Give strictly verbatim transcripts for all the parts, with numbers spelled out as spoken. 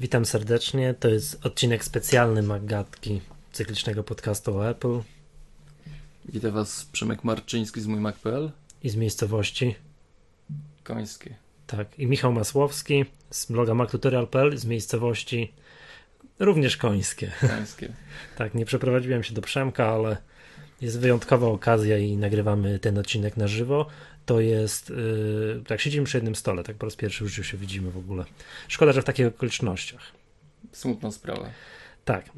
Witam serdecznie, to jest odcinek specjalny MacGatki, cyklicznego podcastu o Apple. Witam Was, Przemek Marczyński z mój mac kropka p l i z miejscowości Końskie. Tak, i Michał Masłowski z bloga mac tutorial kropka p l z miejscowości również Końskie. Końskie. Tak, nie przeprowadziłem się do Przemka, ale jest wyjątkowa okazja i nagrywamy ten odcinek na żywo. To jest, yy, tak siedzimy przy jednym stole, tak po raz pierwszy już się widzimy w ogóle. Szkoda, że w takich okolicznościach. Smutna sprawa. Tak.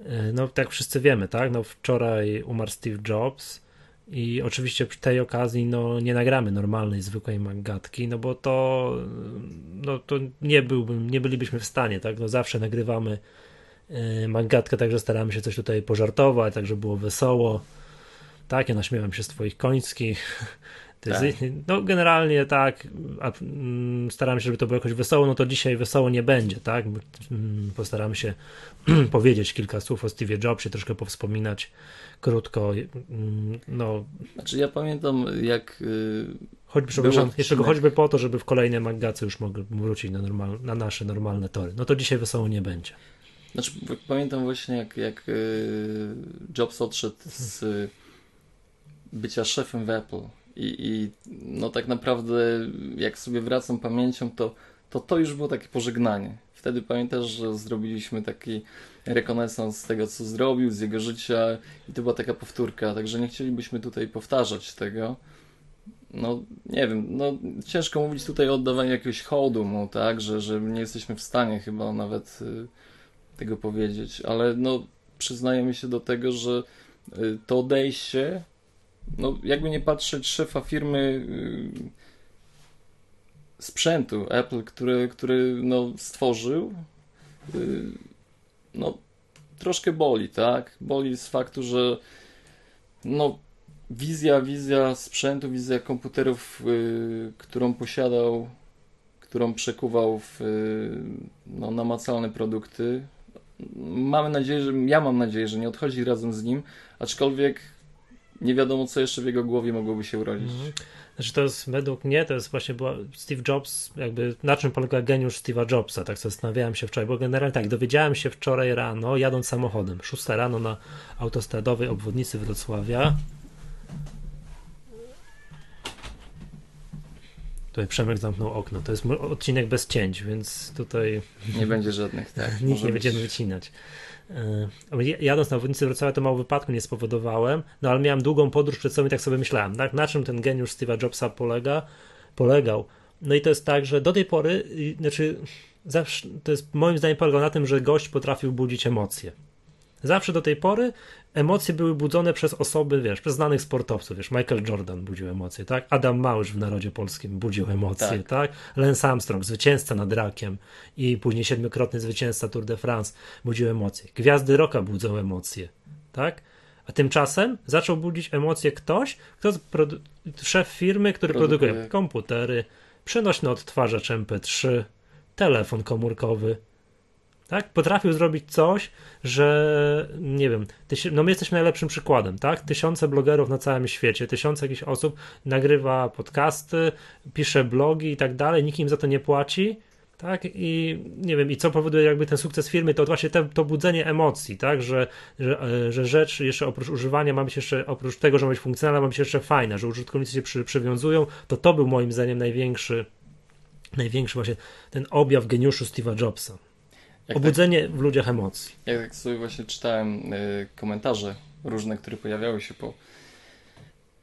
Yy, no tak wszyscy wiemy, tak? No wczoraj umarł Steve Jobs i oczywiście przy tej okazji no nie nagramy normalnej, zwykłej MacGatki, no bo to, no, to nie, byłbym, nie bylibyśmy w stanie, tak? No zawsze nagrywamy yy, MacGatkę, także staramy się coś tutaj pożartować, tak żeby było wesoło. Tak, ja naśmiewam się z twoich końskich. Tak. No generalnie tak, a staram się, żeby to było jakoś wesoło, no to dzisiaj wesoło nie będzie, tak? Postaram się powiedzieć kilka słów o Steve'ie Jobsie, troszkę powspominać krótko. No. Znaczy ja pamiętam jak... Choćby, przepraszam, jeszcze choćby po to, żeby w kolejne MacGatce już mogły wrócić na, normal, na nasze normalne tory. No to dzisiaj wesoło nie będzie. Znaczy pamiętam właśnie jak, jak Jobs odszedł z... bycia szefem w Apple I, i no tak naprawdę jak sobie wracam pamięcią, to, to to już było takie pożegnanie. Wtedy pamiętasz, że zrobiliśmy taki rekonesans z tego, co zrobił, z jego życia i to była taka powtórka, także nie chcielibyśmy tutaj powtarzać tego. No nie wiem, no ciężko mówić tutaj o oddawaniu jakiegoś hołdu mu, tak, że, że nie jesteśmy w stanie chyba nawet y, tego powiedzieć, ale no przyznajemy się do tego, że y, to odejście, no jakby nie patrzeć, szefa firmy yy, sprzętu Apple, który, który no, stworzył, yy, no troszkę boli, tak? Boli z faktu, że no wizja, wizja sprzętu, wizja komputerów, yy, którą posiadał, którą przekuwał w yy, no, namacalne produkty. Mamy nadzieję, że, ja mam nadzieję, że nie odchodzi razem z nim, aczkolwiek nie wiadomo, co jeszcze w jego głowie mogłoby się urodzić. Mhm. Znaczy to jest, według mnie, to jest właśnie była Steve Jobs, jakby na czym polega geniusz Steve'a Jobsa, tak zastanawiałem się wczoraj, bo generalnie tak, dowiedziałem się wczoraj rano, jadąc samochodem, szósta rano na autostradowej obwodnicy Wrocławia. Tutaj Przemek zamknął okno, to jest odcinek bez cięć, więc tutaj... Nie będzie żadnych, tak. Nic nie będziemy wycinać. Jadąc na obwodnicy Wrocławia to mało wypadku nie spowodowałem, no ale miałem długą podróż przed sobą i tak sobie myślałem, na, na czym ten geniusz Steve'a Jobsa polega, polegał. No i to jest tak, że do tej pory, znaczy zawsze, to jest moim zdaniem polegał na tym, że gość potrafił budzić emocje. Zawsze do tej pory emocje były budzone przez osoby, wiesz, przez znanych sportowców, wiesz, Michael Jordan budził emocje, tak? Adam Małysz w narodzie polskim budził emocje, tak? tak? Lance Armstrong, zwycięzca nad rakiem i później siedmiokrotny zwycięzca Tour de France budził emocje. Gwiazdy rocka budzą emocje, tak? A tymczasem zaczął budzić emocje ktoś, kto produ- szef firmy, który produkuje, produkuje komputery, przenośny odtwarzacz em pe trzy, telefon komórkowy. Tak? Potrafił zrobić coś, że nie wiem, tyś, no my jesteśmy najlepszym przykładem, tak? Tysiące blogerów na całym świecie, tysiące jakichś osób nagrywa podcasty, pisze blogi i tak dalej, nikt im za to nie płaci, tak? I nie wiem, i co powoduje jakby ten sukces firmy, to właśnie te, to budzenie emocji, tak? Że, że, że rzecz jeszcze oprócz używania ma być jeszcze, oprócz tego, że ma być funkcjonalna, ma być jeszcze fajna, że użytkownicy się przy, przywiązują, to to był moim zdaniem największy, największy właśnie ten objaw geniuszu Steve'a Jobsa. Jak Obudzenie tak, w ludziach emocji. Jak tak sobie właśnie czytałem y, komentarze różne, które pojawiały się po,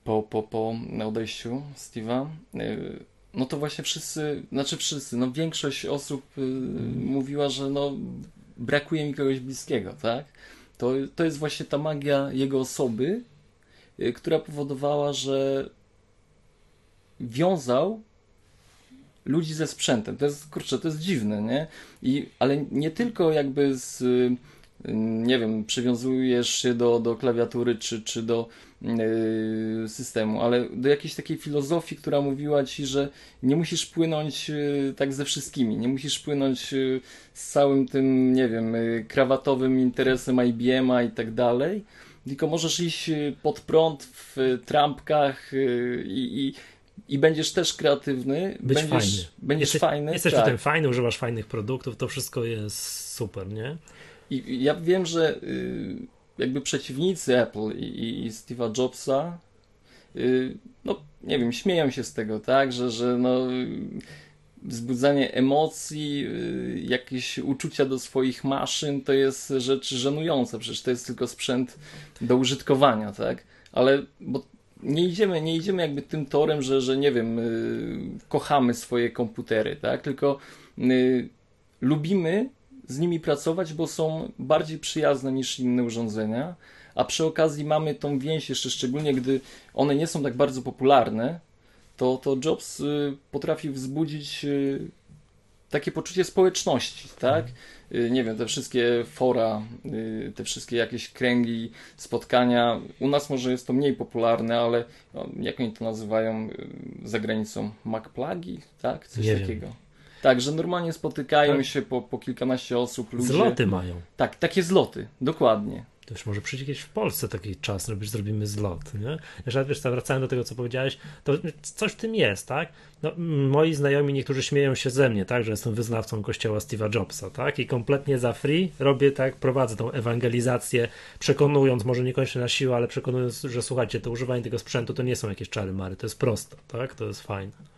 po, po, po odejściu Steve'a, y, no to właśnie wszyscy, znaczy wszyscy, no większość osób y, mm. mówiła, że no brakuje mi kogoś bliskiego, tak? To, to jest właśnie ta magia jego osoby, y, która powodowała, że wiązał ludzi ze sprzętem. To jest, kurczę, to jest dziwne, nie? I, ale nie tylko jakby z, nie wiem, przywiązujesz się do, do klawiatury czy, czy do yy, systemu, ale do jakiejś takiej filozofii, która mówiła ci, że nie musisz płynąć yy, tak ze wszystkimi, nie musisz płynąć yy, z całym tym, nie wiem, yy, krawatowym interesem I B M a i tak dalej, tylko możesz iść pod prąd w trampkach yy, i i będziesz też kreatywny, Być będziesz fajny. Będziesz jesteś, fajny. Jesteś tak. tutaj fajny, używasz fajnych produktów, to wszystko jest super, nie? I ja wiem, że jakby przeciwnicy Apple i, i Steve'a Jobsa, no nie wiem, śmieją się z tego, tak, że, że no, wzbudzanie emocji, jakieś uczucia do swoich maszyn to jest rzecz żenująca, przecież to jest tylko sprzęt do użytkowania, tak, ale bo nie idziemy, nie idziemy jakby tym torem, że, że nie wiem, kochamy swoje komputery, tak, tylko y, lubimy z nimi pracować, bo są bardziej przyjazne niż inne urządzenia, a przy okazji mamy tą więź jeszcze, szczególnie gdy one nie są tak bardzo popularne, to, to Jobs y, potrafi wzbudzić y, takie poczucie społeczności, tak? Y, nie wiem, te wszystkie fora, y, te wszystkie jakieś kręgi, spotkania, u nas może jest to mniej popularne, ale no, jak oni to nazywają y, za granicą? MacPlagi, tak? Coś nie takiego. Wiem. Tak, że normalnie spotykają tak. się po, po kilkanaście osób ludzie. Zloty mają. Tak, takie zloty, dokładnie. To już może przyjdzie kiedyś w Polsce taki czas, robisz, zrobimy zlot, nie? Ja wiesz co, wracałem do tego, co powiedziałeś, to coś w tym jest, tak? No, moi znajomi, niektórzy śmieją się ze mnie, tak, że jestem wyznawcą kościoła Steve'a Jobsa, tak? I kompletnie za free robię, tak, prowadzę tą ewangelizację, przekonując, może niekoniecznie na siłę, ale przekonując, że słuchajcie, to używanie tego sprzętu to nie są jakieś czary mary, to jest proste, tak? To jest fajne.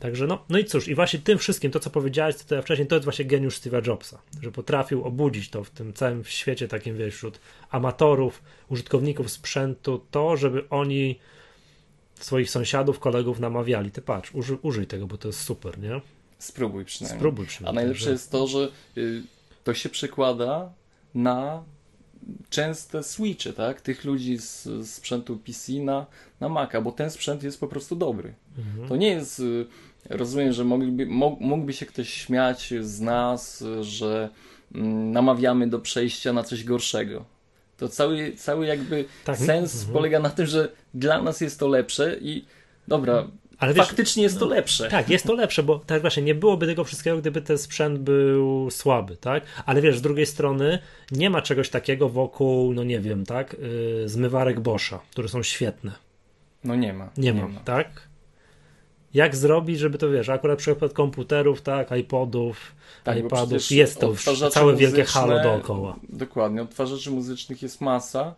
Także no, no i cóż, i właśnie tym wszystkim, to co powiedziałeś tutaj wcześniej, to jest właśnie geniusz Steve'a Jobsa, że potrafił obudzić to w tym całym świecie takim, wiesz, wśród amatorów, użytkowników sprzętu, to, żeby oni swoich sąsiadów, kolegów namawiali. Ty patrz, uży, użyj tego, bo to jest super, nie? Spróbuj przynajmniej. Spróbuj przynajmniej. A najlepsze jest to, że y, to się przekłada na częste switche, tak? Tych ludzi z, z sprzętu P C na, na Maca, bo ten sprzęt jest po prostu dobry. Mhm. To nie jest... Rozumiem, że mógłby, mógłby się ktoś śmiać z nas, że namawiamy do przejścia na coś gorszego. To cały, cały jakby tak. sens mhm. polega na tym, że dla nas jest to lepsze i dobra, ale faktycznie wiesz, jest to lepsze. Tak, jest to lepsze, bo tak właśnie nie byłoby tego wszystkiego, gdyby ten sprzęt był słaby, tak? Ale wiesz, z drugiej strony nie ma czegoś takiego wokół, no nie wiem, tak? Yy, zmywarek Boscha, które są świetne. No nie ma. Nie, nie ma, ma, tak? Jak zrobić, żeby to, wiesz, akurat przykład komputerów, tak, iPodów, tak, iPadów, jest to już całe wielkie halo dookoła. Dokładnie, odtwarzaczy muzycznych jest masa,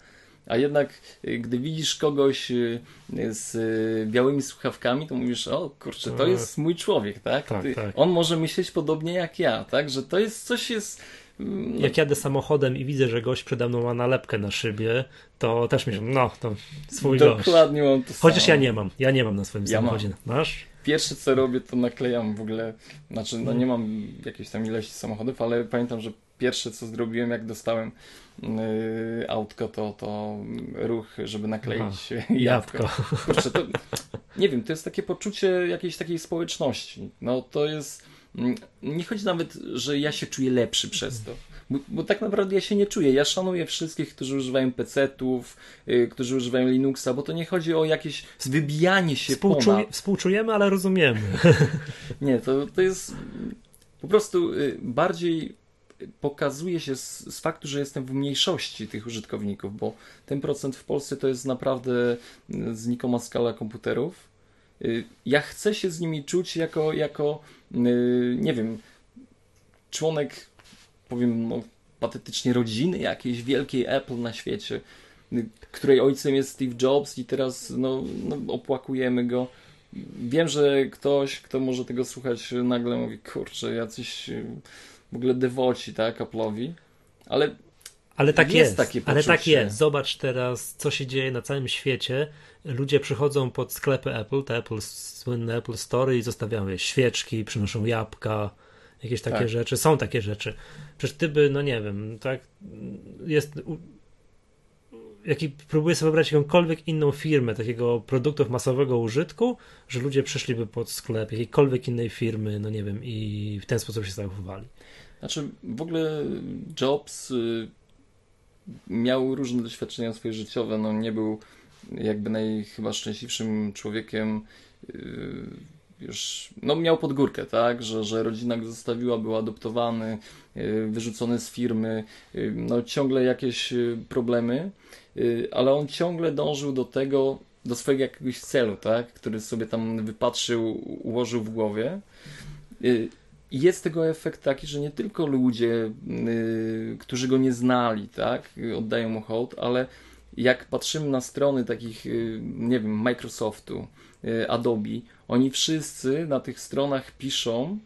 a jednak gdy widzisz kogoś z białymi słuchawkami, to mówisz, o kurczę, to jest mój człowiek, tak? tak, Ty, tak. On może myśleć podobnie jak ja, tak? Że to jest coś jest... No. Jak jadę samochodem i widzę, że gość przede mną ma nalepkę na szybie, to też myślę, no, to swój Dokładnie gość. Dokładnie mam to samo. Chociaż ja nie mam, ja nie mam na swoim ja samochodzie. Mam. Masz? Pierwsze co robię, to naklejam w ogóle, znaczy no nie mam jakiejś tam ilości samochodów, ale pamiętam, że pierwsze co zrobiłem, jak dostałem yy, autko, to, to ruch, żeby nakleić Aha, jabłko. jabłko. Kurczę, to, nie wiem, to jest takie poczucie jakiejś takiej społeczności. No to jest... Nie chodzi nawet, że ja się czuję lepszy przez to, bo, bo tak naprawdę ja się nie czuję. Ja szanuję wszystkich, którzy używają P C-ów, yy, którzy używają Linuxa, bo to nie chodzi o jakieś wybijanie się Współczu- ponad. Współczujemy, ale rozumiemy. Nie, to, to jest po prostu yy, bardziej pokazuje się z, z faktu, że jestem w mniejszości tych użytkowników, bo ten procent w Polsce to jest naprawdę znikoma skala komputerów. Ja chcę się z nimi czuć jako, jako yy, nie wiem, członek, powiem no, patetycznie, rodziny jakiejś wielkiej Apple na świecie, yy, której ojcem jest Steve Jobs i teraz no, no, opłakujemy go. Wiem, że ktoś, kto może tego słuchać, nagle mówi, kurczę, jacyś yy, w ogóle dewoci, tak, Apple'owi, ale... Ale tak jest, jest takie ale tak jest. Zobacz teraz, co się dzieje na całym świecie. Ludzie przychodzą pod sklepy Apple, te Apple, słynne Apple Store i zostawiają je świeczki, przynoszą jabłka, jakieś takie tak. rzeczy. Są takie rzeczy. Przecież ty by, no nie wiem, tak jest... Jaki próbuję sobie wybrać jakąkolwiek inną firmę takiego produktów masowego użytku, że ludzie przyszliby pod sklep jakiejkolwiek innej firmy, no nie wiem, i w ten sposób się zachowywali. Znaczy w ogóle Jobs... Y- miał różne doświadczenia swoje życiowe, no nie był jakby naj chyba szczęśliwszym człowiekiem, yy, już no miał pod górkę, tak, że, że rodzina go zostawiła, był adoptowany, yy, wyrzucony z firmy, yy, no ciągle jakieś problemy, yy, ale on ciągle dążył do tego, do swojego jakiegoś celu, tak? Który sobie tam wypatrzył, ułożył w głowie. I jest tego efekt taki, że nie tylko ludzie, yy, którzy go nie znali, tak, oddają mu hołd, ale jak patrzymy na strony takich, yy, nie wiem, Microsoftu, yy, Adobe, oni wszyscy na tych stronach piszą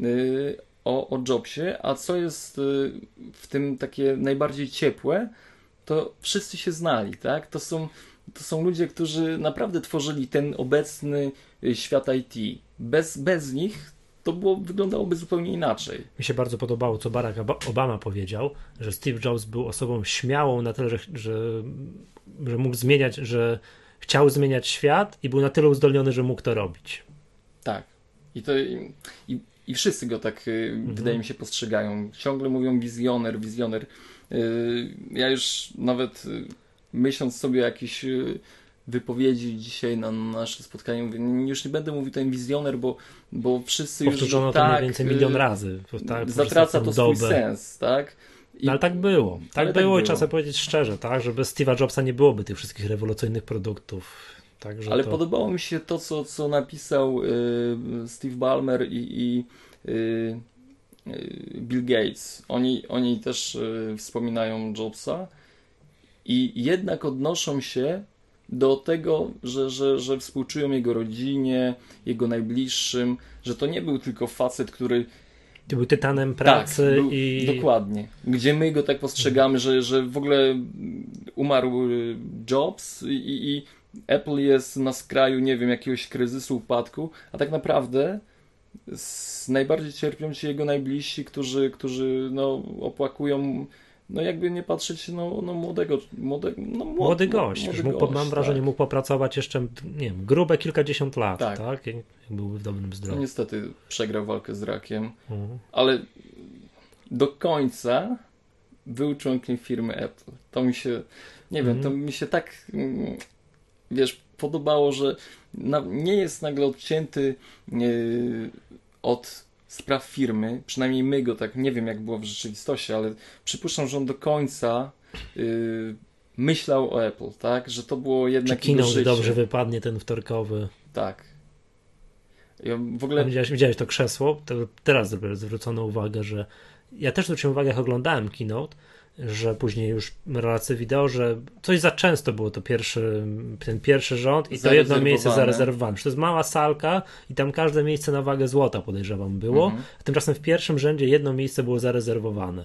yy, o, o Jobsie, a co jest yy, w tym takie najbardziej ciepłe, to wszyscy się znali, tak? To są, to są ludzie, którzy naprawdę tworzyli ten obecny świat I T. Bez, bez nich to było, wyglądałoby zupełnie inaczej. Mi się bardzo podobało, co Barack Obama powiedział, że Steve Jobs był osobą śmiałą na tyle, że, że, że mógł zmieniać, że chciał zmieniać świat i był na tyle uzdolniony, że mógł to robić. Tak. I to i, i wszyscy go tak, mhm. wydaje mi się, postrzegają. Ciągle mówią wizjoner, wizjoner. Ja już nawet myśląc sobie jakieś wypowiedzi dzisiaj na nasze spotkanie, mówię, już nie będę mówił ten wizjoner, bo, bo wszyscy już powtórzono to mniej więcej milion razy. Tak, zatraca to swój sens, tak? I... No, ale tak było. Tak było, tak było i trzeba sobie powiedzieć szczerze, tak? Że bez Steve'a Jobsa nie byłoby tych wszystkich rewolucyjnych produktów. Także ale to... podobało mi się to, co, co napisał y, Steve Ballmer i, i y, y, Bill Gates. Oni, oni też y, wspominają Jobsa i jednak odnoszą się do tego, że, że, że współczują jego rodzinie, jego najbliższym, że to nie był tylko facet, który... To był tytanem pracy, tak, był, i... Dokładnie. Gdzie my go tak postrzegamy, że, że w ogóle umarł Jobs i, i Apple jest na skraju, nie wiem, jakiegoś kryzysu, upadku, a tak naprawdę z, najbardziej cierpią się jego najbliżsi, którzy, którzy no, opłakują... No jakby nie patrzeć, no, no młodego... Młode, no młody, młody gość. Młody mógł, gość mam wrażenie, tak. Mógł popracować jeszcze, nie wiem, grube kilkadziesiąt lat, tak? tak? Jak byłby w dobrym zdrowiu. No niestety przegrał walkę z rakiem, mhm. ale do końca był członkiem firmy Apple. To mi się, nie wiem, mhm. to mi się tak, wiesz, podobało, że na, nie jest nagle odcięty yy, od... spraw firmy, przynajmniej my go tak, nie wiem jak było w rzeczywistości, ale przypuszczam, że on do końca yy, myślał o Apple, tak? Że to było jednak Przekinął, jego życie. Że dobrze wypadnie ten wtorkowy. Tak. Ja w ogóle... widziałeś, widziałeś to krzesło? To teraz zwrócono uwagę, że ja też zwróciłem uwagę, jak oglądałem keynote, że później już relacje wideo, że coś za często było to pierwszy, ten pierwszy rząd i to jedno miejsce zarezerwowane. To jest mała salka i tam każde miejsce na wagę złota, podejrzewam, było. Mhm. Tymczasem w pierwszym rzędzie jedno miejsce było zarezerwowane.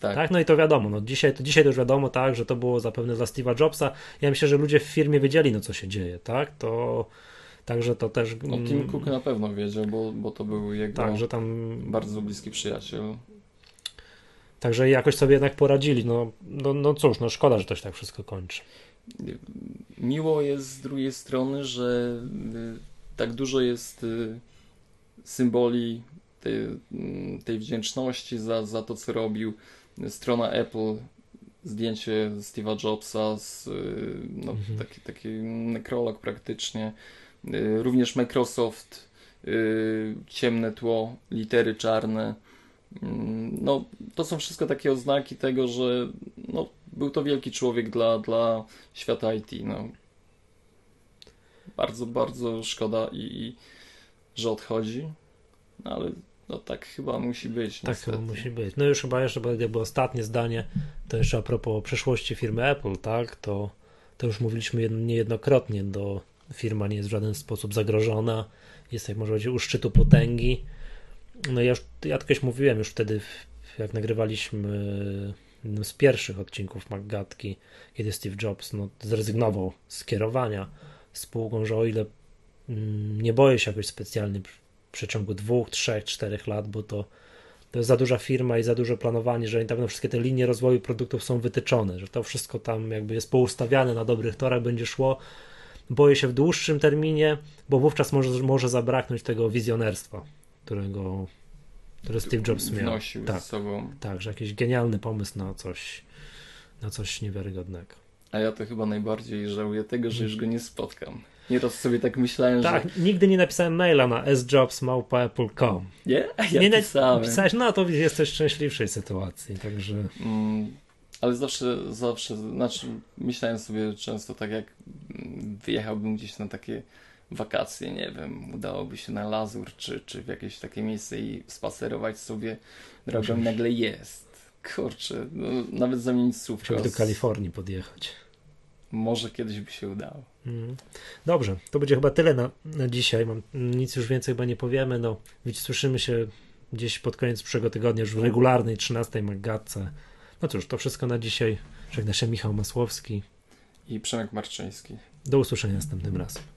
Tak. tak? No i to wiadomo, no dzisiaj, to, dzisiaj to już wiadomo, tak, że to było zapewne dla Steve'a Jobsa. Ja myślę, że ludzie w firmie wiedzieli, no co się dzieje, tak? To... Także to też... No, Tim Cook na pewno wiedział, bo, bo to był jego tak, że tam... bardzo bliski przyjaciel. Także jakoś sobie jednak poradzili. No, no, no cóż, no szkoda, że to się tak wszystko kończy. Miło jest z drugiej strony, że tak dużo jest symboli tej, tej wdzięczności za, za to, co robił. Strona Apple, zdjęcie Steve'a Jobsa, z, no, mhm. taki, taki nekrolog praktycznie. Również Microsoft, ciemne tło, litery czarne. No, to są wszystko takie oznaki tego, że no, był to wielki człowiek dla, dla świata I T. No. Bardzo, bardzo szkoda, i, i, że odchodzi, no, ale no, tak chyba musi być. Tak niestety. chyba musi być. No już chyba jeszcze jakby ostatnie zdanie, to jeszcze a propos przeszłości firmy Apple, tak? To, to już mówiliśmy niejednokrotnie, do, firma nie jest w żaden sposób zagrożona, jest jak może powiedzieć u szczytu potęgi. No ja już, ja kiedyś mówiłem już wtedy, jak nagrywaliśmy jednym z pierwszych odcinków MacGatki, kiedy Steve Jobs no, zrezygnował z kierowania spółką, że o ile mm, nie boję się jakoś specjalnie w przeciągu dwóch, trzech, czterech lat, bo to, to jest za duża firma i za duże planowanie, że tam wszystkie te linie rozwoju produktów są wytyczone, że to wszystko tam jakby jest poustawiane, na dobrych torach będzie szło. Boję się w dłuższym terminie, bo wówczas może, może zabraknąć tego wizjonerstwa, którego który Steve Jobs miał. Wnosił tak, z sobą. Tak, że jakiś genialny pomysł na coś, na coś niewiarygodnego. A ja to chyba najbardziej żałuję tego, że już go nie spotkam. Nieraz sobie tak myślałem, tak, że... Tak, nigdy nie napisałem maila na s jobs małpa apple kropka com. Nie? Ja nie napisałem. Napisałeś, no to jesteś w szczęśliwszej sytuacji, także... Mm, Ale zawsze, zawsze, znaczy myślałem sobie często tak, jak wyjechałbym gdzieś na takie wakacje, nie wiem, udałoby się na Lazur czy, czy w jakieś takie miejsce i spacerować sobie drogą, nagle jest. Kurczę, no, nawet zamienić słów. Chciałby do Kalifornii podjechać. Może kiedyś by się udało. Mm. Dobrze, to będzie chyba tyle na, na dzisiaj. Mam, nic już więcej chyba nie powiemy. No, wiecie, słyszymy się gdzieś pod koniec przyszłego tygodnia, już w regularnej trzynastej MacGatce. No cóż, to wszystko na dzisiaj. Żegna się Michał Masłowski i Przemek Marczyński. Do usłyszenia następnym razem.